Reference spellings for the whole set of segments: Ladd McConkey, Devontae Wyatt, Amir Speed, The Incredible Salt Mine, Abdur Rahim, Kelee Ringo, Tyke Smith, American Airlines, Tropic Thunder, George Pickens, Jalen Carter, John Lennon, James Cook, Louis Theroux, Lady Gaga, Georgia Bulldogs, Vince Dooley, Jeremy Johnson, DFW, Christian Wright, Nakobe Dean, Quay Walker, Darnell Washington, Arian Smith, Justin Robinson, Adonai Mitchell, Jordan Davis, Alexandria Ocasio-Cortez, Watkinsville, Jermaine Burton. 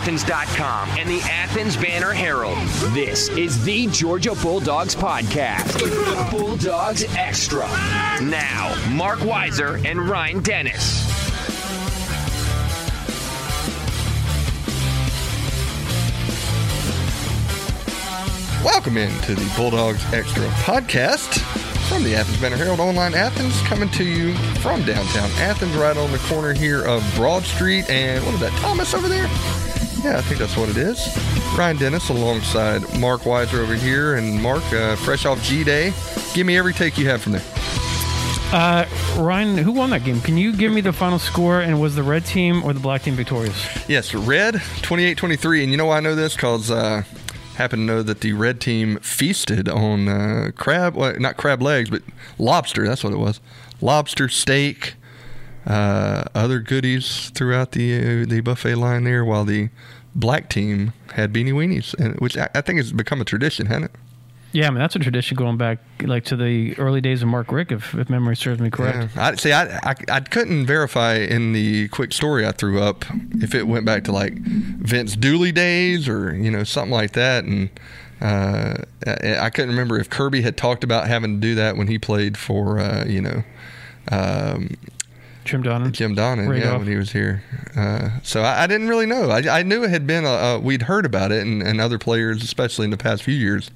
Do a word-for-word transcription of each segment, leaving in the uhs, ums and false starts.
Athens dot com and the Athens Banner Herald. This is the Georgia Bulldogs Podcast, the Bulldogs Extra. Now, Mark Weiser and Ryan Dennis. Welcome into the Bulldogs Extra Podcast from the Athens Banner Herald Online Athens, coming to you from downtown Athens, right on the corner here of Broad Street and what is that, Thomas over there? Yeah, I think that's what it is. Ryan Dennis alongside Mark Weiser over here, and Mark, uh, fresh off G-Day. Give me every take you have from there. Uh, Ryan, who won that game? Can you give me the final score, and was the red team or the black team victorious? Yes, red, twenty-eight twenty-three, and you know why I know this? Because... Uh, happen to know that the red team feasted on uh, crab, well, not crab legs, but lobster. That's what it was. Lobster, steak, uh, other goodies throughout the uh, the buffet line there, while the black team had beanie weenies, and, which I, I think has become a tradition, hasn't it? Yeah, I mean, that's a tradition going back like to the early days of Mark Rick, if, if memory serves me correct. Yeah. I, see, I, I I couldn't verify in the quick story I threw up if it went back to like Vince Dooley days or, you know, something like that. And uh, I, I couldn't remember if Kirby had talked about having to do that when he played for, uh, you know, um, Jim Donnan. Jim Donnan, right yeah, off. When he was here. Uh, so I, I didn't really know. I, I knew it had been, a, a, we'd heard about it, and, and other players, especially in the past few years,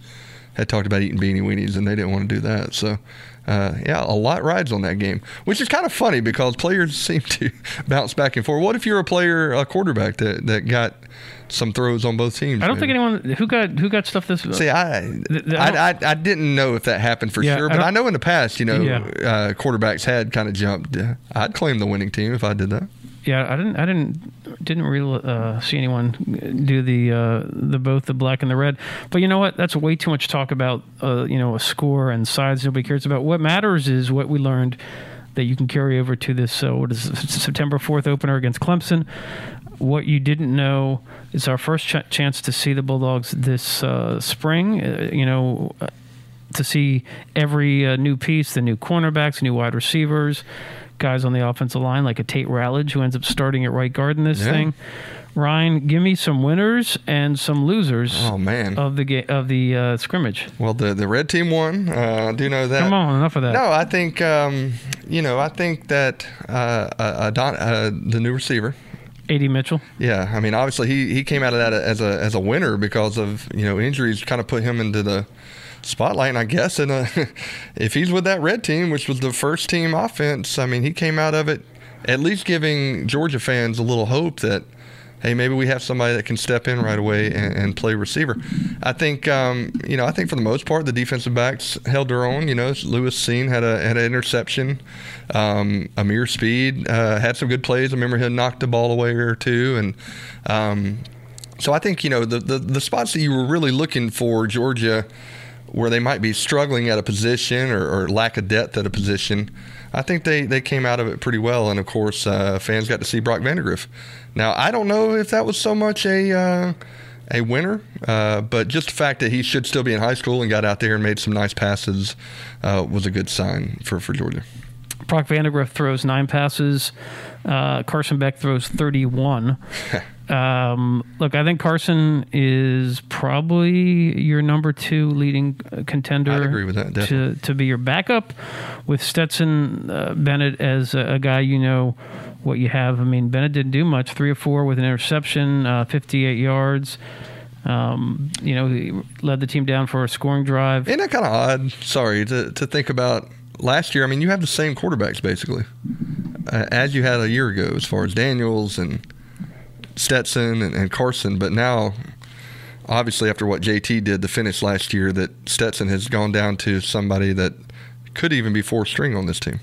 had talked about eating beanie weenies, and they didn't want to do that. So, uh, yeah, a lot rides on that game, which is kind of funny because players seem to bounce back and forth. What if you're a player, a quarterback that, that got some throws on both teams? I don't maybe. think anyone who got who got stuff this. See, I th- th- I, I, I I didn't know if that happened for yeah, sure, but I, I know in the past, you know, yeah. uh, quarterbacks had kind of jumped. I'd claim the winning team if I did that. Yeah, I didn't. I didn't. Didn't really uh, see anyone do the uh, the both the black and the red. But you know what? That's way too much talk about uh, you know a score and sides nobody cares about. What matters is what we learned that you can carry over to this. Uh, what is it, September fourth opener against Clemson? What you didn't know is our first ch- chance to see the Bulldogs this uh, spring. Uh, you know. To see every uh, new piece, the new cornerbacks, new wide receivers, guys on the offensive line, like a Tate Ratledge who ends up starting at right guard in this yeah. thing. Ryan, give me some winners and some losers oh, man. of the ga- of the uh, scrimmage. Well, the, the red team won. Uh, I do know that. Come on, enough of that. No, I think, um, you know, I think that uh, Adon- uh, the new receiver, Adonai Mitchell. Yeah, I mean, obviously he, he came out of that as a as a winner because of, you know, injuries kind of put him into the spotlight, and I guess, and uh, if he's with that red team, which was the first team offense, I mean, he came out of it at least giving Georgia fans a little hope that, hey, maybe we have somebody that can step in right away and, and play receiver. I think, um, you know, I think for the most part, the defensive backs held their own. You know, Lewis Cine had a had an interception. Um, Amir Speed uh, had some good plays. I remember he knocked the ball away or two, and um, so I think, you know, the, the the spots that you were really looking for Georgia, where they might be struggling at a position or, or lack of depth at a position, I think they, they came out of it pretty well. And, of course, uh, fans got to see Brock Vandagriff. Now, I don't know if that was so much a uh, a winner, uh, but just the fact that he should still be in high school and got out there and made some nice passes uh, was a good sign for, for Georgia. Brock Vandagriff throws nine passes. Uh, Carson Beck throws thirty-one. Um, look, I think Carson is probably your number two leading contender. I'd agree with that, to, to be your backup, with Stetson uh, Bennett as a, a guy, you know what you have. I mean, Bennett didn't do much, three or four with an interception, uh, fifty-eight yards. Um, you know, he led the team down for a scoring drive. Isn't that kind of odd? Sorry, to, to think about last year. I mean, you have the same quarterbacks basically uh, as you had a year ago, as far as Daniels and Stetson and, and Carson, but now obviously after what J T did to finish last year, that Stetson has gone down to somebody that could even be fourth string on this team.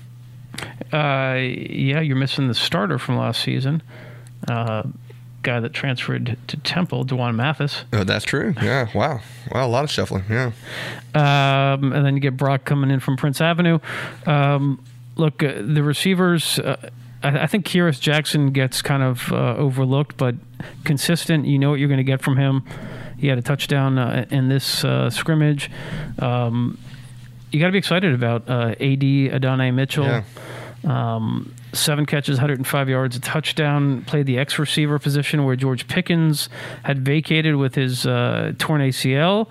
Uh, yeah, you're missing the starter from last season, uh, guy that transferred to Temple, DeJuan Mathis. Oh, that's true. Yeah, wow. Wow, a lot of shuffling, yeah. Um, and then you get Brock coming in from Prince Avenue. Um, look, uh, the receivers... Uh, I think Kyrus Jackson gets kind of uh, overlooked, but consistent. You know what you're going to get from him. He had a touchdown uh, in this uh, scrimmage. Um, you got to be excited about uh, A D Adonai Mitchell. Yeah. Um, seven catches, one hundred five yards, a touchdown. Played the X receiver position where George Pickens had vacated with his uh, torn A C L.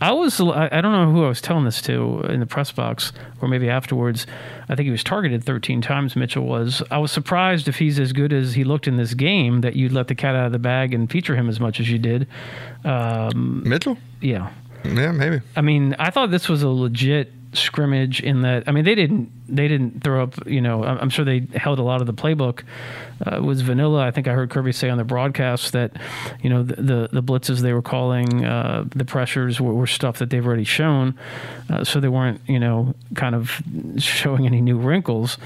I was, I don't know who I was telling this to in the press box or maybe afterwards. I think he was targeted thirteen times, Mitchell was. I was surprised if he's as good as he looked in this game that you'd let the cat out of the bag and feature him as much as you did. Um, Mitchell? Yeah. Yeah, maybe. I mean, I thought this was a legit scrimmage in that, I mean, they didn't they didn't throw up, you know, I'm sure they held a lot of the playbook. Uh, it was vanilla. I think I heard Kirby say on the broadcast that, you know, the the, the blitzes they were calling, uh, the pressures were, were stuff that they've already shown. Uh, so they weren't, you know, kind of showing any new wrinkles.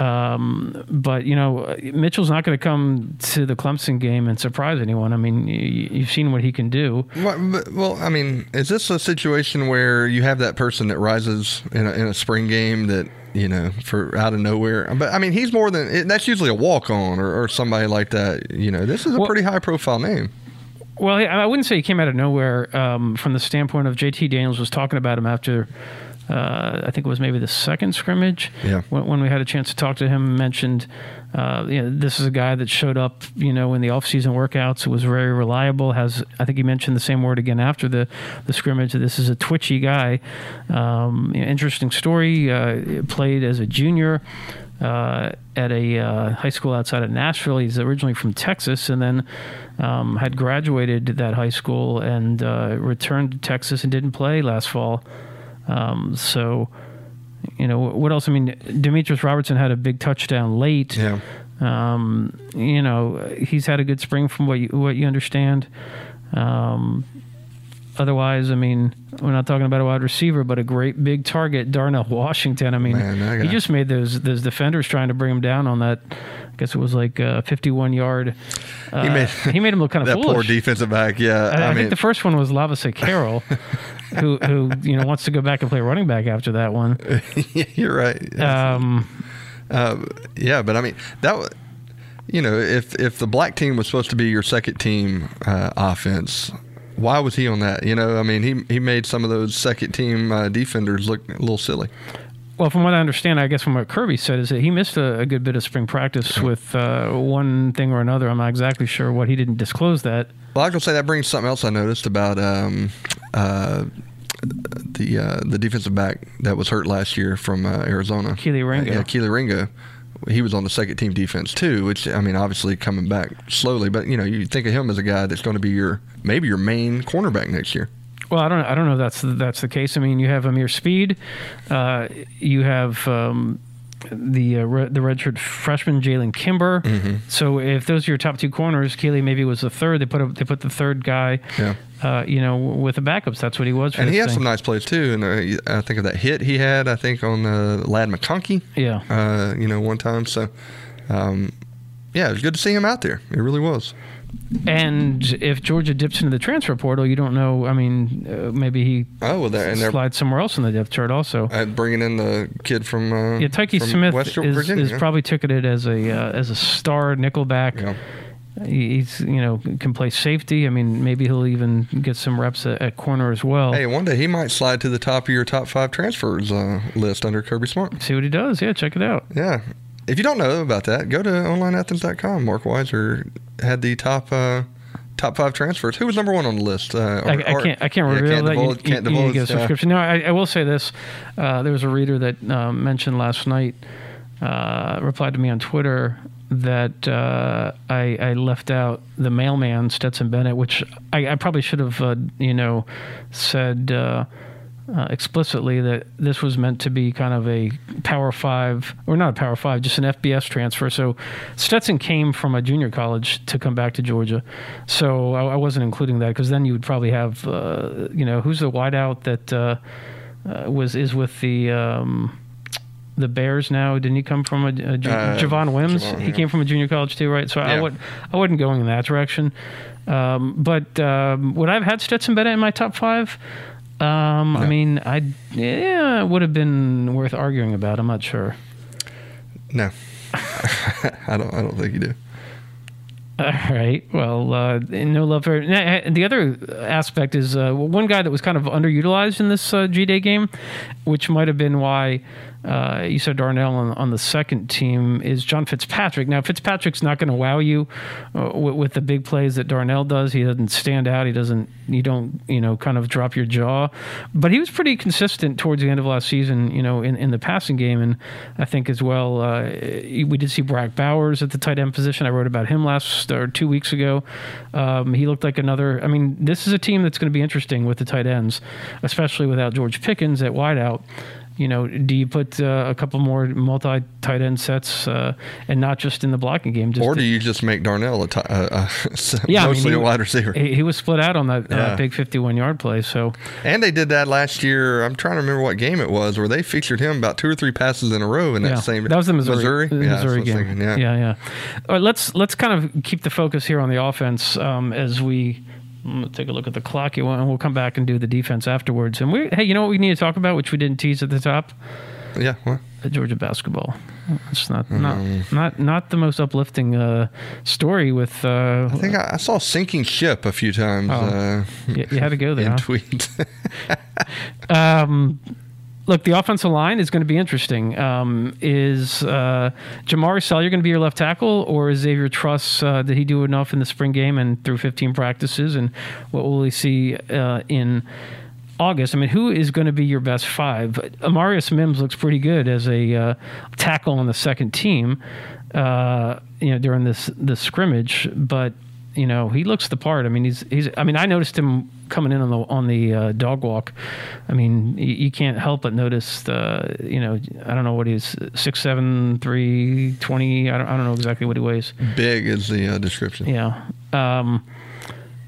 Um, but, you know, Mitchell's not going to come to the Clemson game and surprise anyone. I mean, you, you've seen what he can do. Well, well, I mean, is this a situation where you have that person that rises in a, in a spring game that, you know, for out of nowhere? But I mean, he's more than, that's usually a walk-on or, or somebody like that. You know, this is a well, pretty high-profile name. Well, I wouldn't say he came out of nowhere um, from the standpoint of J T Daniels was talking about him after, uh, I think it was maybe the second scrimmage. Yeah. When, when we had a chance to talk to him, mentioned, uh, you know, this is a guy that showed up, you know, in the off-season workouts, was very reliable, has, I think he mentioned the same word again after the, the scrimmage, that this is a twitchy guy. Um, you know, interesting story, uh, played as a junior uh, at a uh, high school outside of Nashville. He's originally from Texas and then um, had graduated that high school and uh, returned to Texas and didn't play last fall. Um, so... You know, what else? I mean, Demetrius Robertson had a big touchdown late. Yeah. Um, you know, he's had a good spring from what you, what you understand. Um, otherwise, I mean, we're not talking about a wide receiver, but a great big target, Darnell Washington. I mean, Man, I gotta... he just made those those defenders trying to bring him down on that. I guess it was like a fifty-one-yard. Uh, he, made, he made him look kind of that foolish. That poor defensive back, yeah. I, I, I mean, think the first one was Lavase Carroll, who, who you know wants to go back and play running back after that one. You're right. Um, uh, yeah, but I mean, that you know, if, if the black team was supposed to be your second team uh, offense, why was he on that? You know, I mean, he, he made some of those second team uh, defenders look a little silly. Well, from what I understand, I guess from what Kirby said is that he missed a, a good bit of spring practice with uh, one thing or another. I'm not exactly sure what. He didn't disclose that. Well, I can say that brings something else I noticed about um, uh, the uh, the defensive back that was hurt last year from uh, Arizona. Kelee Ringo. Uh, yeah, Kelee Ringo. He was on the second team defense too, which, I mean, obviously coming back slowly. But, you know, you think of him as a guy that's going to be your maybe your main cornerback next year. Well, I don't. I don't know if that's that's the case. I mean, you have Amir Speed, uh, you have um, the uh, re- the redshirt freshman Jalen Kimber. Mm-hmm. So if those are your top two corners, Kelee maybe was the third. They put a, they put the third guy. Yeah. Uh, you know, with the backups, that's what he was. For and he had thing. some nice plays too. And uh, I think of that hit he had. I think on uh, Ladd McConkey. Yeah. Uh, you know, one time. So, um, yeah, it was good to see him out there. It really was. And if Georgia dips into the transfer portal, you don't know. I mean, uh, maybe he oh, well, there, and slides somewhere else in the depth chart also. And bringing in the kid from uh, yeah, Tyke Smith West is, Virginia. is probably ticketed as a uh, as a star nickelback. Yeah. He's, you know, can play safety. I mean, maybe he'll even get some reps at, at corner as well. Hey, one day he might slide to the top of your top five transfers uh, list under Kirby Smart. See what he does. Yeah, check it out. Yeah. If you don't know about that, go to online athens dot com. Mark Weiser had the top uh, top five transfers. Who was number one on the list? Uh, or, I, I can't I can't reveal yeah, can't that. Divulge, you can't you, divulge, you get a subscription. Uh, no, I, I will say this. Uh, there was a reader that uh, mentioned last night, uh, replied to me on Twitter, that uh, I, I left out the mailman, Stetson Bennett, which I, I probably should have, uh, you know, said uh, Uh, explicitly that this was meant to be kind of a Power Five, or not a Power Five, just an F B S transfer. So Stetson came from a junior college to come back to Georgia. So I, I wasn't including that because then you would probably have, uh, you know, who's the wideout that uh, uh, was is with the um, the Bears now? Didn't he come from a, a ju- uh, Javon Wims? Javon, yeah. He came from a junior college too, right? So yeah. I would I wasn't going in that direction. Um, but um, would I have had Stetson Bennett in my top five? Um, no. I mean, I yeah, it would have been worth arguing about. I'm not sure. No, I don't. I don't think you do. All right. Well, uh, no love for it. The other aspect is uh, one guy that was kind of underutilized in this uh, G-Day game, which might have been why Uh, you said Darnell on, on the second team is John Fitzpatrick. Now, Fitzpatrick's not going to wow you uh, with, with the big plays that Darnell does. He doesn't stand out. He doesn't, you don't, you know, kind of drop your jaw. But he was pretty consistent towards the end of last season, you know, in, in the passing game. And I think as well, uh, we did see Brock Bowers at the tight end position. I wrote about him last or two weeks ago. Um, he looked like another, I mean, this is a team that's going to be interesting with the tight ends, especially without George Pickens at wideout. You know, do you put uh, a couple more multi-tight end sets uh, and not just in the blocking game? Just or do to, you just make Darnell a t- uh, uh, yeah, mostly I mean, he, a wide receiver? He, he was split out on that uh, yeah. big fifty-one-yard play. So, and they did that last year. I'm trying to remember what game it was where they featured him about two or three passes in a row in that yeah, same that was the Missouri, Missouri? The yeah, Missouri game. Thinking, yeah. yeah, yeah. All right, let's, let's kind of keep the focus here on the offense um, as we – I'm going to take a look at the clock, and we'll come back and do the defense afterwards. And, we, hey, you know what we need to talk about, which we didn't tease at the top? Yeah, what? Georgia basketball. It's not mm. not, not not the most uplifting uh, story with... Uh, I think I, I saw sinking ship a few times. Oh, uh, you, you had to go there, in huh? tweet. um, look, the offensive line is going to be interesting. Um, is uh, Jamaree Salyer going to be your left tackle, or is Xavier Truss, uh, did he do enough in the spring game and through fifteen practices? And what will we see uh, in August? I mean, who is going to be your best five? Amarius Mims looks pretty good as a uh, tackle on the second team uh, you know, during this, this scrimmage, but you know, he looks the part. I mean, he's he's. I mean, I noticed him coming in on the on the uh, dog walk. I mean, you, you can't help but notice the. You know, I don't know what he is. six seven, three twenty I don't. I don't know exactly what he weighs. Big is the uh, description. Yeah. Um.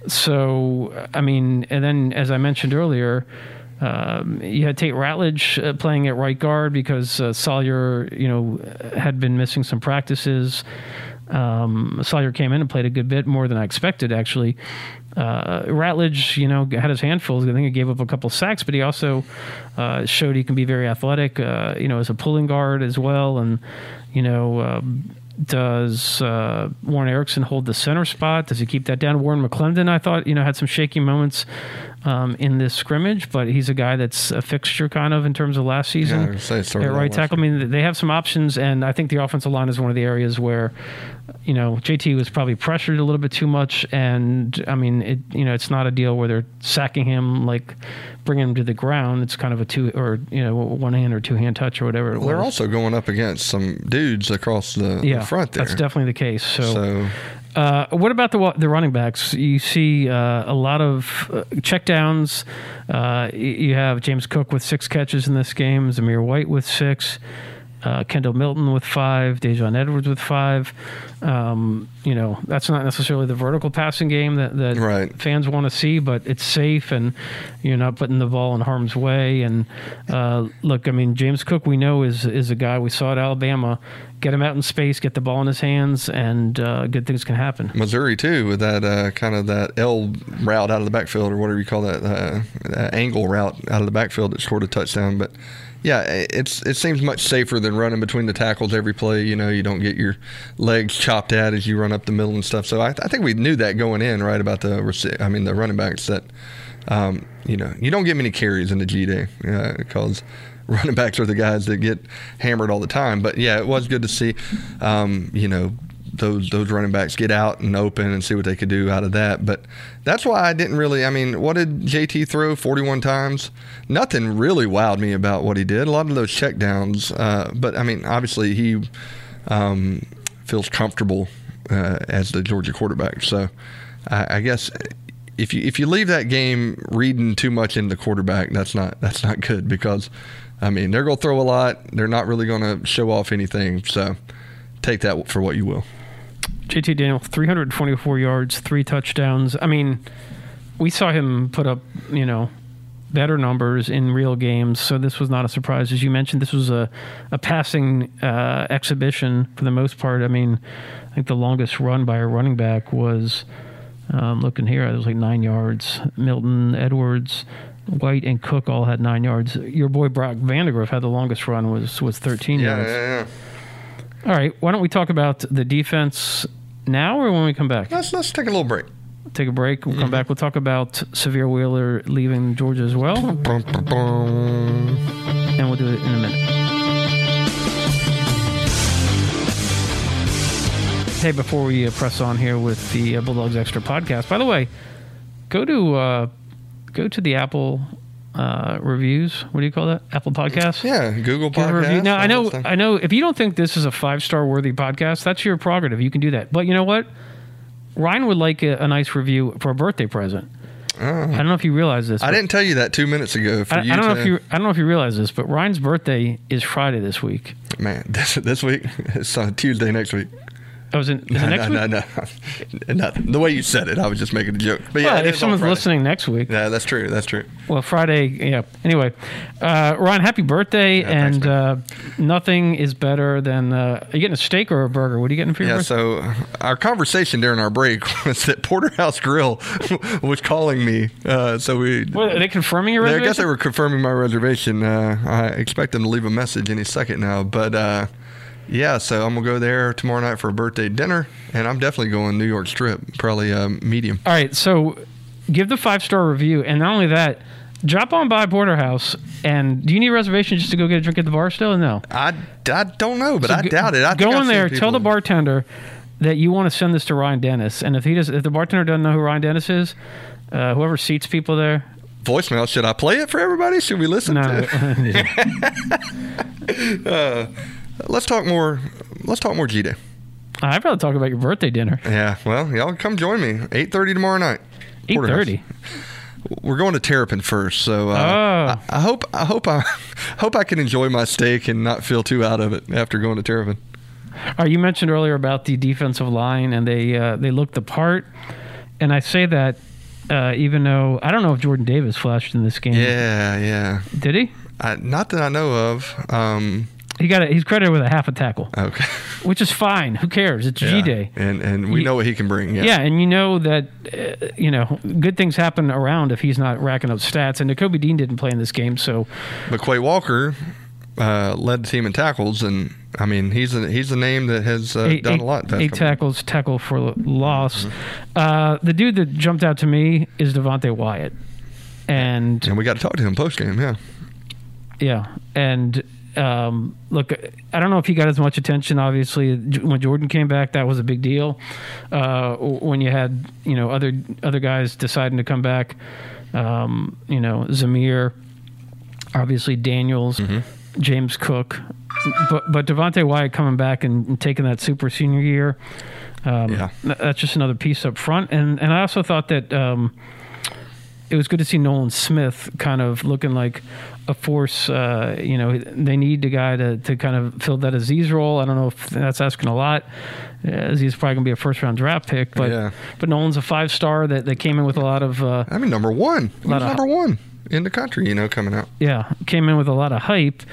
So I mean, and then as I mentioned earlier. Um, you had Tate Ratledge uh, playing at right guard because uh, Salyer, you know, had been missing some practices. Um, Salyer came in and played a good bit more than I expected, actually. Uh, Ratledge, you know, had his handfuls. I think he gave up a couple sacks, but he also uh, showed he can be very athletic, uh, you know, as a pulling guard as well. And, you know, uh, does uh, Warren Erickson hold the center spot? Does he keep that down? Warren McClendon, I thought, you know, had some shaky moments. Um, in this scrimmage, but he's a guy that's a fixture kind of in terms of last season yeah, say at right tackle. I mean, they have some options, and I think the offensive line is one of the areas where, you know, J T was probably pressured a little bit too much, and I mean, it, you know, it's not a deal where they're sacking him, like bringing him to the ground. It's kind of a two or, you know, one hand or two hand touch or whatever. It well, was. They're also going up against some dudes across the, yeah, the front there. That's definitely the case. So. so. Uh, what about the the running backs? You see uh, a lot of uh, checkdowns. Uh, you have James Cook with six catches in this game, Zamir White with six, uh, Kendall Milton with five, Daijun Edwards with five. Um, you know, that's not necessarily the vertical passing game that, that right. fans want to see, but it's safe and you're not putting the ball in harm's way. And uh, look, I mean, James Cook we know is is a guy we saw at Alabama. Get him out in space, get the ball in his hands, and uh, good things can happen. Missouri, too, with that uh, kind of that L route out of the backfield or whatever you call that, uh, that angle route out of the backfield that scored a touchdown. But, yeah, it's it seems much safer than running between the tackles every play. You know, you don't get your legs chopped out as you run up the middle and stuff. So I, I think we knew that going in, right, about the I mean the running backs that, um, you know, you don't get many carries in the G-Day uh, because – running backs are the guys that get hammered all the time. But, yeah, it was good to see, um, you know, those those running backs get out and open and see what they could do out of that. But that's why I didn't really – I mean, what did J T throw forty-one times? Nothing really wowed me about what he did. A lot of those checkdowns. Uh, but, I mean, obviously he um, feels comfortable uh, as the Georgia quarterback. So, I, I guess – If you if you leave that game reading too much into the quarterback, that's not that's not good because, I mean, they're going to throw a lot. They're not really going to show off anything. So take that for what you will. J T Daniels, three hundred twenty-four yards, three touchdowns. I mean, we saw him put up, you know, better numbers in real games. So this was not a surprise. As you mentioned, this was a, a passing uh, exhibition for the most part. I mean, I think the longest run by a running back was – Um, looking here, it was like nine yards. Milton, Edwards, White, and Cook all had nine yards. Your boy Brock Vandagriff had the longest run, was was thirteen yeah, yards. Yeah, yeah. All right, why don't we talk about the defense now or when we come back? Let's let's take a little break. Take a break. We'll mm-hmm. come back. We'll talk about Sahvir Wheeler leaving Georgia as well. And we'll do it in a minute. hey, before we uh, press on here with the uh, Bulldogs Extra podcast, by the way, go to uh, go to the Apple uh, reviews. What do you call that? Apple Podcasts? Yeah, Google Podcasts. Now, I know, I know. If you don't think this is a five-star worthy podcast, that's your prerogative. You can do that. But you know what? Ryan would like a, a nice review for a birthday present. Oh. I don't know if you realize this. I didn't tell you that two minutes ago. For I, you I don't know if you. I don't know if you realize this, but Ryan's birthday is Friday this week. Man, this this week it's on Tuesday next week. Oh, is it, is no, it next no, week? No, no, no, Not, the way you said it, I was just making a joke. But yeah, well, if someone's listening next week, yeah, that's true. That's true. Well, Friday, yeah. Anyway, uh, Ryan, happy birthday, yeah, and thanks, uh, nothing is better than uh, are you getting a steak or a burger? What are you getting for your yeah, birthday? Yeah, so our conversation during our break was that Porterhouse Grill was calling me, uh, so we. What, are they confirming your reservation? I guess they were confirming my reservation. Uh, I expect them to leave a message any second now, but. Uh, Yeah, so I'm going to go there tomorrow night for a birthday dinner, and I'm definitely going New York Strip, probably um, medium. All right, so give the five-star review, and not only that, drop on by Porterhouse, and do you need a reservation just to go get a drink at the bar still or no? I, I don't know, but so I go, doubt it. I go think in there, tell the bartender that you want to send this to Ryan Dennis, and if he does, if the bartender doesn't know who Ryan Dennis is, uh, whoever seats people there. Voicemail, should I play it for everybody? Should we listen no. to it? uh, Let's talk more. Let's talk more G-Day. I'd rather talk about your birthday dinner. Yeah, well, y'all come join me eight thirty tomorrow night. Eight thirty. We're going to Terrapin first, so uh, oh. I, I hope I hope I hope I can enjoy my steak and not feel too out of it after going to Terrapin. All right, you mentioned earlier about the defensive line, and they uh, they looked the part, and I say that uh, even though I don't know if Jordan Davis flashed in this game. Yeah, yeah. Did he? I, not that I know of. Um, He got a, he's credited with a half a tackle, okay, which is fine. Who cares? It's yeah. G-Day. And and we you, know what he can bring. Yeah, yeah and you know that, uh, you know, good things happen around if he's not racking up stats. And Nakobe Dean didn't play in this game, so. But Quay Walker uh, led the team in tackles, and, I mean, he's a, he's a name that has uh, eight, done a lot. Eight tackles, tackle for loss. Mm-hmm. Uh, the dude that jumped out to me is Devontae Wyatt. And, and we got to talk to him post-game, yeah. Yeah, and... Um, look, I don't know if he got as much attention. Obviously, when Jordan came back, that was a big deal. Uh, when you had, you know, other other guys deciding to come back, um, you know, Zamir, obviously Daniels, mm-hmm. James Cook, but but Devontae Wyatt coming back and, and taking that super senior year, um, yeah. that's just another piece up front. And and I also thought that um, it was good to see Nolan Smith kind of looking like. A force, uh, you know, they need a guy to, to kind of fill that Azeez role. I don't know if that's asking a lot. Azeez is probably going to be a first-round draft pick, but yeah. but Nolan's a five-star that, that came in with a lot of... Uh, I mean, number one. He was number one in the country, you know, coming out. Yeah, came in with a lot of hype,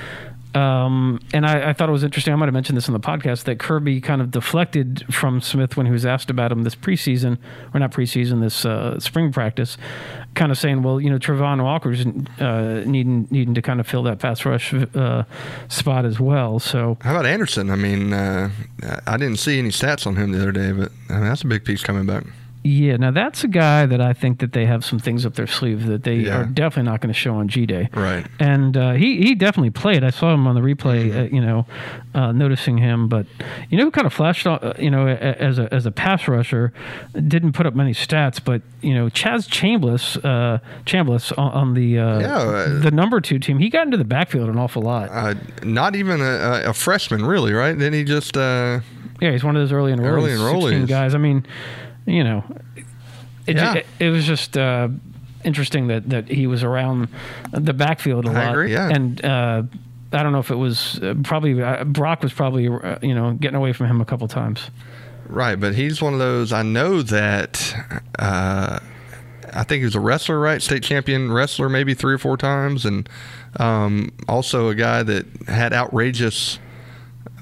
um, and I, I thought it was interesting. I might have mentioned this on the podcast, that Kirby kind of deflected from Smith when he was asked about him this preseason, or not preseason, this uh, spring practice, kind of saying, well, you know, Trevon Walker's uh, needing needing to kind of fill that pass rush uh, spot as well. So how about Anderson? I mean, uh, I didn't see any stats on him the other day, but I mean, that's a big piece coming back. Yeah, now that's a guy that I think that they have some things up their sleeve that they yeah. are definitely not going to show on G-Day. Right. And uh, he, he definitely played. I saw him on the replay, mm-hmm. uh, you know, uh, noticing him. But, you know, who kind of flashed, uh, you know, as a as a pass rusher, didn't put up many stats. But, you know, Chaz Chambliss, uh, Chambliss on, on the uh, yeah, uh, the number two team, he got into the backfield an awful lot. Uh, not even a, a freshman, really, right? Then he just... Uh, yeah, he's one of those early enrollees, early enrollees. guys. I mean... You know, it, yeah. it, it was just uh, interesting that, that he was around the backfield a lot. I agree, yeah. And uh, I don't know if it was uh, probably uh, Brock was probably, uh, you know, getting away from him a couple times. Right. But he's one of those. I know that uh, I think he was a wrestler, right? State champion wrestler, maybe three or four times. And um, also a guy that had outrageous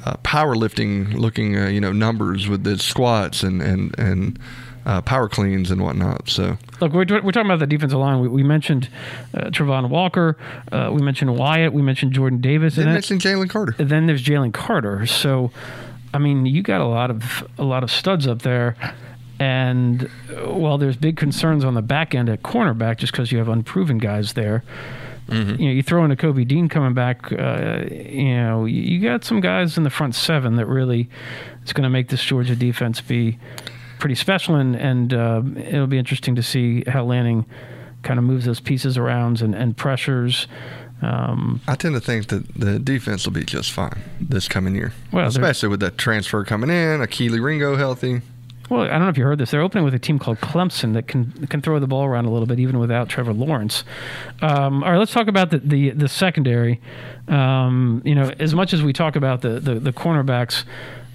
Uh, powerlifting looking, uh, you know, numbers with the squats and, and, and uh, power cleans and whatnot. So, look, we're, we're talking about the defensive line. We, we mentioned uh, Trevon Walker. Uh, we mentioned Wyatt. We mentioned Jordan Davis. They mentioned Jalen Carter. And then there's Jalen Carter. So, I mean, you got a lot of a lot of studs up there. And while there's big concerns on the back end at cornerback just because you have unproven guys there, Mm-hmm. You know, you throw in a Kobe Dean coming back, uh, you know, you got some guys in the front seven that really it's going to make this Georgia defense be pretty special, and, and uh, it'll be interesting to see how Lanning kind of moves those pieces around and, and pressures. Um, I tend to think that the defense will be just fine this coming year, well, especially with that transfer coming in, a Kelee Ringo healthy. Well, I don't know if you heard this. They're opening with a team called Clemson that can can throw the ball around a little bit, even without Trevor Lawrence. Um, all right, let's talk about the the, the secondary. Um, you know, as much as we talk about the the, the cornerbacks,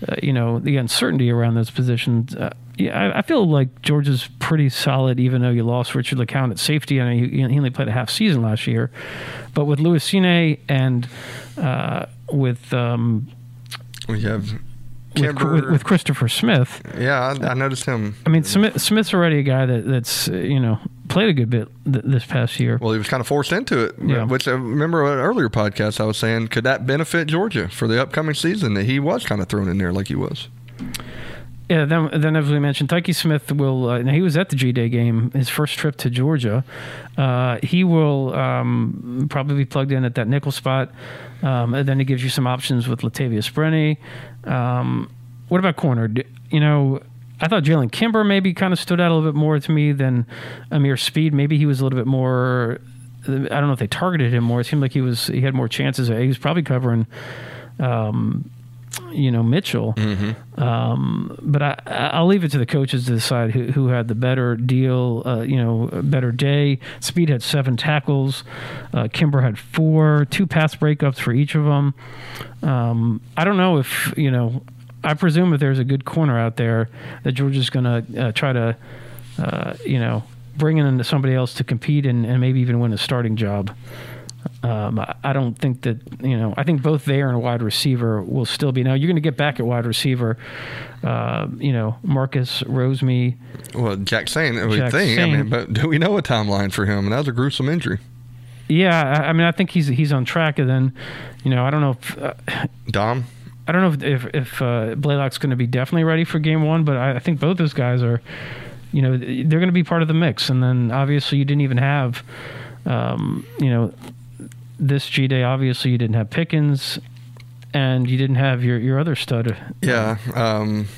uh, you know, the uncertainty around those positions. Uh, yeah, I, I feel like Georgia's pretty solid, even though you lost Richard LeCounte at safety. I mean, he, he only played a half season last year, but with Lewis Cine and uh, with um, we have. With, with, with Christopher Smith. Yeah, I, I noticed him. I mean, Smith, Smith's already a guy that, that's, you know, played a good bit th- this past year. Well, he was kind of forced into it, yeah. Which I remember an earlier podcast I was saying, could that benefit Georgia for the upcoming season that he was kind of thrown in there like he was? Yeah, then, then as we mentioned, Tyke Smith will uh, – now he was at the G-Day game, his first trip to Georgia. Uh, he will um, probably be plugged in at that nickel spot, um, and then it gives you some options with Latavius Brenny. Um, what about corner? Do, you know, I thought Jalen Kimber maybe kind of stood out a little bit more to me than Amir Speed. Maybe he was a little bit more – I don't know if they targeted him more. It seemed like he was he had more chances. He was probably covering um, – you know, Mitchell. Mm-hmm. Um, but I, I'll leave it to the coaches to decide who, who had the better deal, uh, you know, better day. Speed had seven tackles. Uh, Kimber had four, two pass breakups for each of them. Um, I don't know if, you know, I presume if there's a good corner out there that Georgia's going to uh, try to, uh, you know, bring in somebody else to compete and, and maybe even win a starting job. Um, I don't think that, you know, I think both there and wide receiver will still be. Now, you're going to get back at wide receiver, uh, you know, Marcus Roseme. Well, Jack Sane, we Jack think. Sane. I mean, but do we know a timeline for him? And that was a gruesome injury. Yeah, I, I mean, I think he's he's on track. And then, you know, I don't know if. Uh, Dom? I don't know if, if, if uh, Blaylock's going to be definitely ready for game one, but I, I think both those guys are, you know, they're going to be part of the mix. And then, obviously, you didn't even have, um, you know, this G-Day, obviously, you didn't have Pickens, and you didn't have your, your other stud. Yeah. Um,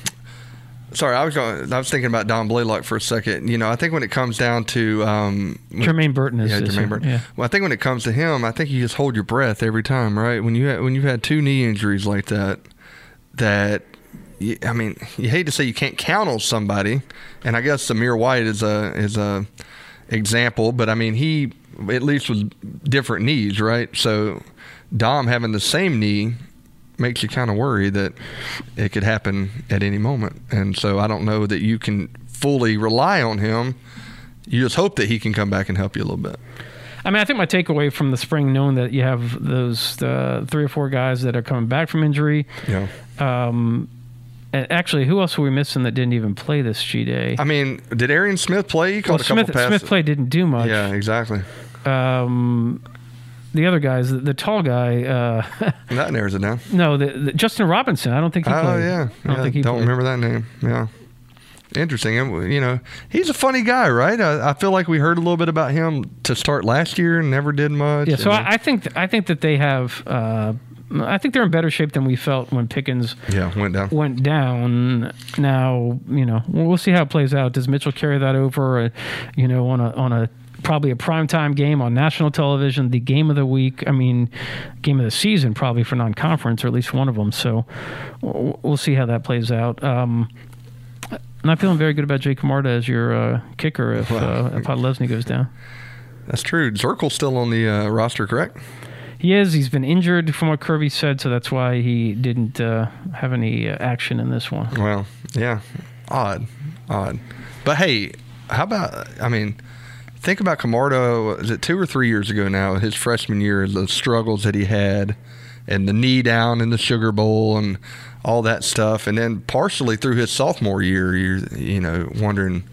sorry, I was going. I was thinking about Don Blaylock for a second. You know, I think when it comes down to um, Jermaine Burton is yeah, Jermaine him. Burton. Yeah. Well, I think when it comes to him, I think you just hold your breath every time, right? When you ha- when you've had two knee injuries like that, that you, I mean, you hate to say you can't count on somebody, and I guess Zamir White is a is a example, but I mean he. At least with different knees, right? So Dom having the same knee makes you kind of worry that it could happen at any moment. And so I don't know that you can fully rely on him. You just hope that he can come back and help you a little bit. I mean, I think my takeaway from the spring, knowing that you have those uh, three or four guys that are coming back from injury. Yeah. Um, and actually, who else were we missing that didn't even play this G-Day? I mean, did Arian Smith play? He caught well, a couple Smith, passes. Smith play didn't do much. Yeah, exactly. Um, the other guys, the, the tall guy. Uh, that narrows it down. No, the, the, Justin Robinson. I don't think he played. Oh, yeah. I don't, yeah, think he don't remember that name. Yeah. Interesting. And, you know, he's a funny guy, right? I, I feel like we heard a little bit about him to start last year and never did much. Yeah, so I, I, think, th- I think that they have uh, – I think they're in better shape than we felt when Pickens yeah, went down. Went down. Now, you know, we'll see how it plays out. Does Mitchell carry that over, uh, you know, on a on a probably a primetime game on national television, the game of the week, I mean, game of the season probably for non-conference, or at least one of them. So we'll see how that plays out. Um, and I'm feeling very good about Jake Camarda as your uh, kicker if, uh, if Podlesny goes down. That's true. Zirkle's still on the uh, roster, correct? He is. He's been injured from what Kirby said, so that's why he didn't uh, have any uh, action in this one. Well, yeah. Odd. Odd. But, hey, how about, I mean, think about Camarda, is it two or three years ago now, his freshman year, the struggles that he had and the knee down in the Sugar Bowl and all that stuff. And then partially through his sophomore year, you're, you know, wondering,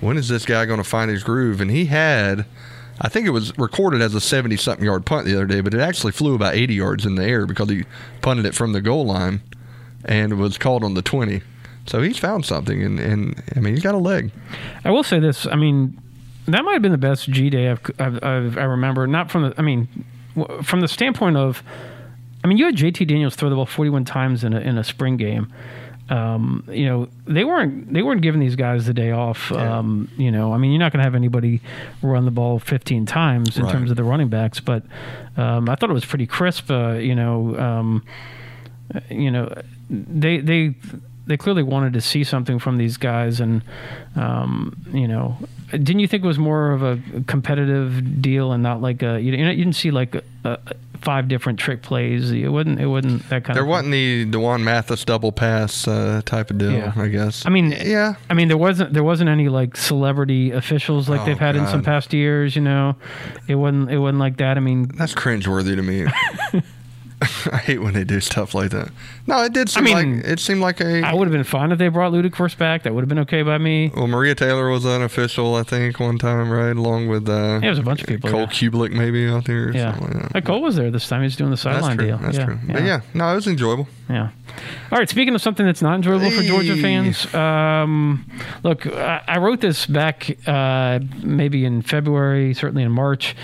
when is this guy going to find his groove? And he had – I think it was recorded as a seventy-something yard punt the other day, but it actually flew about eighty yards in the air because he punted it from the goal line and was called on the twenty. So he's found something, and, and I mean, he's got a leg. I will say this. I mean, that might have been the best G-Day I've, I've, I've, I remember. Not from the, I mean, from the standpoint of, I mean, you had J T Daniels throw the ball forty-one times in a, in a spring game. Um, you know, they weren't they weren't giving these guys the day off. Yeah. Um, you know, I mean, you're not going to have anybody run the ball fifteen times in right. terms of the running backs. But um, I thought it was pretty crisp. Uh, you know, um, you know, they they they clearly wanted to see something from these guys, and um, you know, didn't you think it was more of a competitive deal and not like a you know you didn't see like a, a five different trick plays. It wouldn't. It wouldn't. That kind. There of There wasn't the DeJuan Mathis double pass uh, type of deal. Yeah. I guess. I mean. Yeah. I mean, there wasn't. There wasn't any like celebrity officials like oh, they've had God. in some past years. You know, it wasn't. It wasn't like that. I mean, that's cringeworthy to me. I hate when they do stuff like that. No, it did seem I mean, like it seemed like a. I would have been fine if they brought Ludacris back. That would have been okay by me. Well, Maria Taylor was unofficial, I think, one time, right? Along with uh, yeah, it was a bunch of people. Cole yeah. Kubelik maybe out there. Or yeah, something like that. Cole was there this time. He was doing the sideline deal. That's yeah, true. Yeah. But yeah, no, it was enjoyable. Yeah. All right. Speaking of something that's not enjoyable hey. for Georgia fans, um, look, I, I wrote this back uh, maybe in February, certainly in March.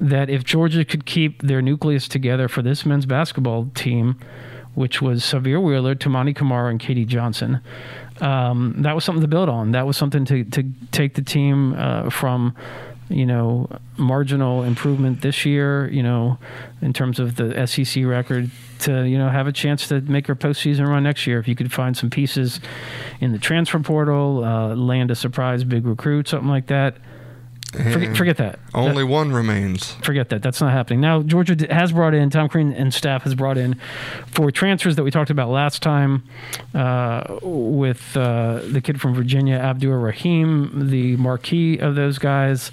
That if Georgia could keep their nucleus together for this men's basketball team, which was Sahvir Wheeler, Toumani Camara, and Katie Johnson, um, that was something to build on. That was something to, to take the team uh, from, you know, marginal improvement this year, you know, in terms of the S E C record to, you know, have a chance to make your postseason run next year. If you could find some pieces in the transfer portal, uh, land a surprise big recruit, something like that. Forget, forget that. Only that, one remains. Forget that. That's not happening. Now, Georgia has brought in, Tom Crean and staff has brought in four transfers that we talked about last time uh, with uh, the kid from Virginia, Abdur Rahim, the marquee of those guys.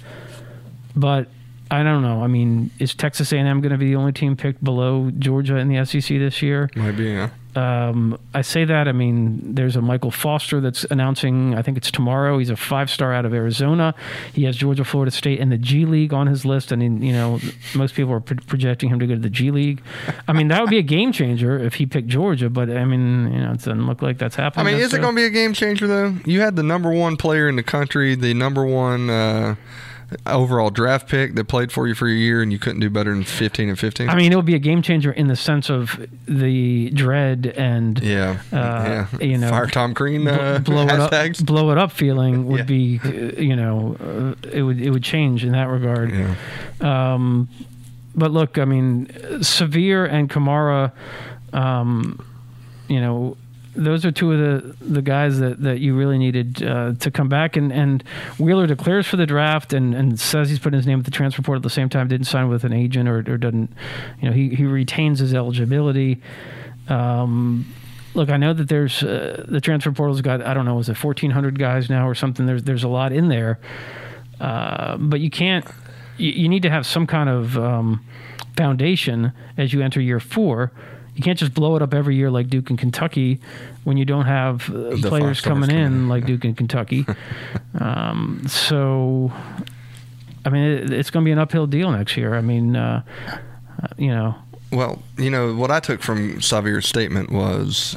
But I don't know. I mean, is Texas A and M going to be the only team picked below Georgia in the S E C this year? Might be, yeah. Um, I say that, I mean, there's a Michael Foster that's announcing, I think it's tomorrow. He's a five-star out of Arizona. He has Georgia, Florida State, and the G League on his list. I mean, you know, most people are pro- projecting him to go to the G League. I mean, that would be a game changer if he picked Georgia, but I mean, you know, it doesn't look like that's happening. I mean, is it going to be a game changer, though? You had the number one player in the country, the number one, uh, overall draft pick that played for you for a year, and you couldn't do better than fifteen and fifteen. I mean, it would be a game changer in the sense of the dread and yeah, uh, yeah. you know, fire Tom Crean, uh, bl- blow hashtags. it up, blow it up feeling would yeah. be, you know, uh, it would it would change in that regard. Yeah. Um, but look, I mean, Sahvir and Kamara, um, you know. Those are two of the, the guys that, that you really needed uh, to come back. And, and Wheeler declares for the draft and, and says he's putting his name at the transfer portal at the same time, didn't sign with an agent or, or doesn't, you know, he, he retains his eligibility. Um, look, I know that there's uh, the transfer portal's got, I don't know, is it fourteen hundred guys now or something? There's, there's a lot in there. Uh, but you can't, you, you need to have some kind of um, foundation as you enter year four. You can't just blow it up every year like Duke and Kentucky when you don't have uh, players coming in, coming in like yeah. Duke and Kentucky. um, so, I mean, it, it's going to be an uphill deal next year. I mean, uh, you know. Well, you know, what I took from Sahvir's statement was,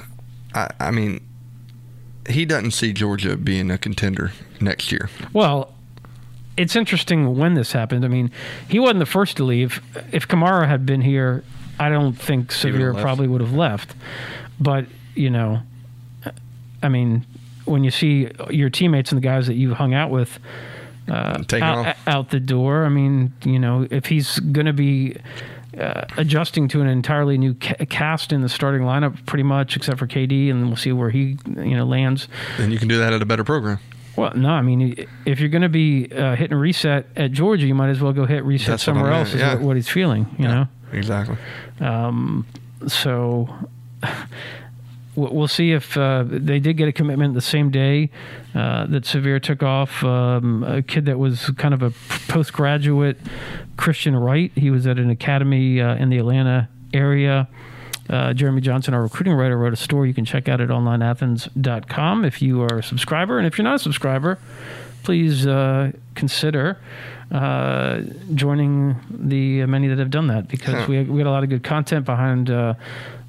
I, I mean, he doesn't see Georgia being a contender next year. Well, it's interesting when this happened. I mean, he wasn't the first to leave. If Kamara had been here, I don't think Sahvir probably would have left. But, you know, I mean, when you see your teammates and the guys that you hung out with uh, out, out the door, I mean, you know, if he's going to be uh, adjusting to an entirely new ca- cast in the starting lineup pretty much, except for K D, and we'll see where he, you know, lands. Then you can do that at a better program. Well, no, I mean, if you're going to be uh, hitting reset at Georgia, you might as well go hit reset That's somewhere else is yeah. what he's feeling, you yeah. know? Exactly. Um, so we'll see if uh, they did get a commitment the same day uh, that Sahvir took off. Um, a kid that was kind of a postgraduate Christian Wright. He was at an academy uh, in the Atlanta area. Uh, Jeremy Johnson, our recruiting writer, wrote a story. You can check out at online athens dot com if you are a subscriber. And if you're not a subscriber, please uh, consider uh, joining the many that have done that because huh. we we got a lot of good content behind uh,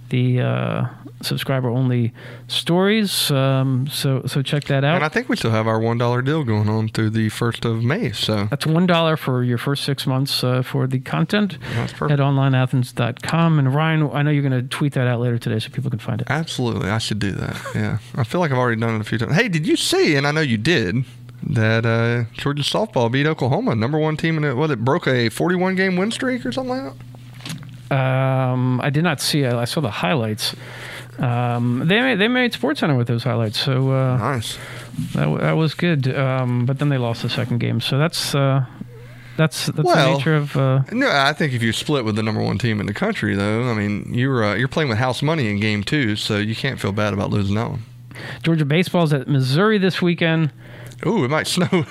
the uh, subscriber-only stories. Um, so so check that out. And I think we still have our one dollar deal going on through the first of May. So that's one dollar for your first six months uh, for the content at online athens dot com. And Ryan, I know you're going to tweet that out later today so people can find it. Absolutely. I should do that. Yeah. I feel like I've already done it a few times. Hey, did you see, and I know you did, that uh, Georgia softball beat Oklahoma, number one team in it. What, it broke a forty-one game win streak or something like that? Um, I did not see it. I saw the highlights. Um, they made, they made SportsCenter with those highlights, so uh, nice. That that was good. Um, but then they lost the second game, so that's uh, that's that's well, the nature of. Uh, no, I think if you split with the number one team in the country, though, I mean you're uh, you're playing with house money in game two, so you can't feel bad about losing that one. Georgia baseball's at Missouri this weekend. Ooh, it might snow.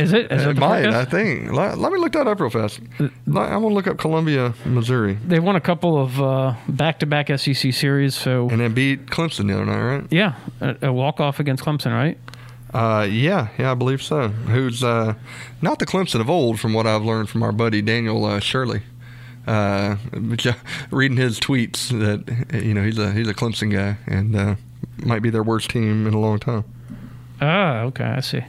Is it? Is it, it might, I think. Let, let me look that up real fast. I'm going to look up Columbia, Missouri. They won a couple of uh, back-to-back S E C series. So and then beat Clemson the other night, right? Yeah, a, a walk-off against Clemson, right? Uh, yeah, yeah, I believe so. Who's uh, not the Clemson of old, from what I've learned from our buddy Daniel uh, Shirley. Uh, reading his tweets, that you know he's a he's a Clemson guy and uh, might be their worst team in a long time. Ah, okay, I see.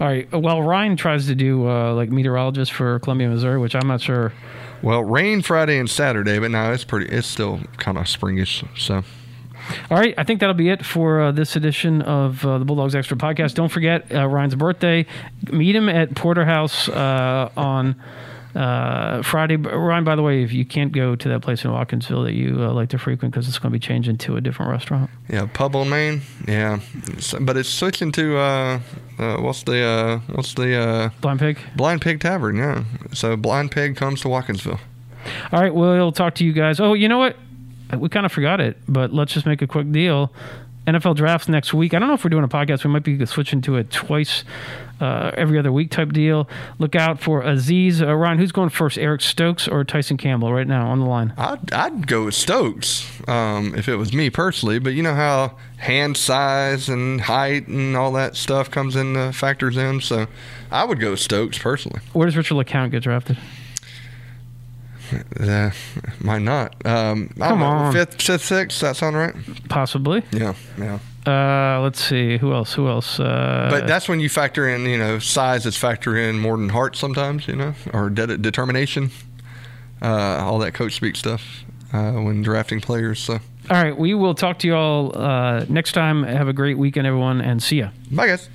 All right, well, Ryan tries to do, uh, like, meteorologist for Columbia, Missouri, which I'm not sure. Well, rain Friday and Saturday, but no, it's pretty, it's still kind of springish, so. All right, I think that'll be it for uh, this edition of uh, the Bulldogs Extra Podcast. Don't forget uh, Ryan's birthday. Meet him at Porterhouse uh, on uh, Friday. Ryan, by the way, if you can't go to that place in Watkinsville that you uh, like to frequent, because it's going to be changing to a different restaurant. Yeah, Pub on Main. Yeah, so, but it's switching to uh, uh, what's the uh, what's the uh, Blind Pig? Blind Pig Tavern. Yeah, so Blind Pig comes to Watkinsville. All right, we'll talk to you guys. Oh, you know what? We kind of forgot it, but let's just make a quick deal. N F L drafts next week. I don't know if we're doing a podcast. We might be switching to a twice uh, every other week type deal. Look out for Azeez. Uh, Ryan, who's going first, Eric Stokes or Tyson Campbell right now on the line? I'd, I'd go with Stokes um, if it was me personally, but you know how hand size and height and all that stuff comes in, uh, factors in, so I would go with Stokes personally. Where does Richard LeCounte get drafted? Uh, might not. Um, Come I don't know, on. Fifth, fifth, sixth, that sound right? Possibly. Yeah, yeah. Uh, let's see. Who else? Who else? Uh, but that's when you factor in, you know, size is factor in more than heart sometimes, you know, or de- determination, uh, all that coach speak stuff uh, when drafting players. So. All right. We will talk to you all uh, next time. Have a great weekend, everyone, and see ya. Bye, guys.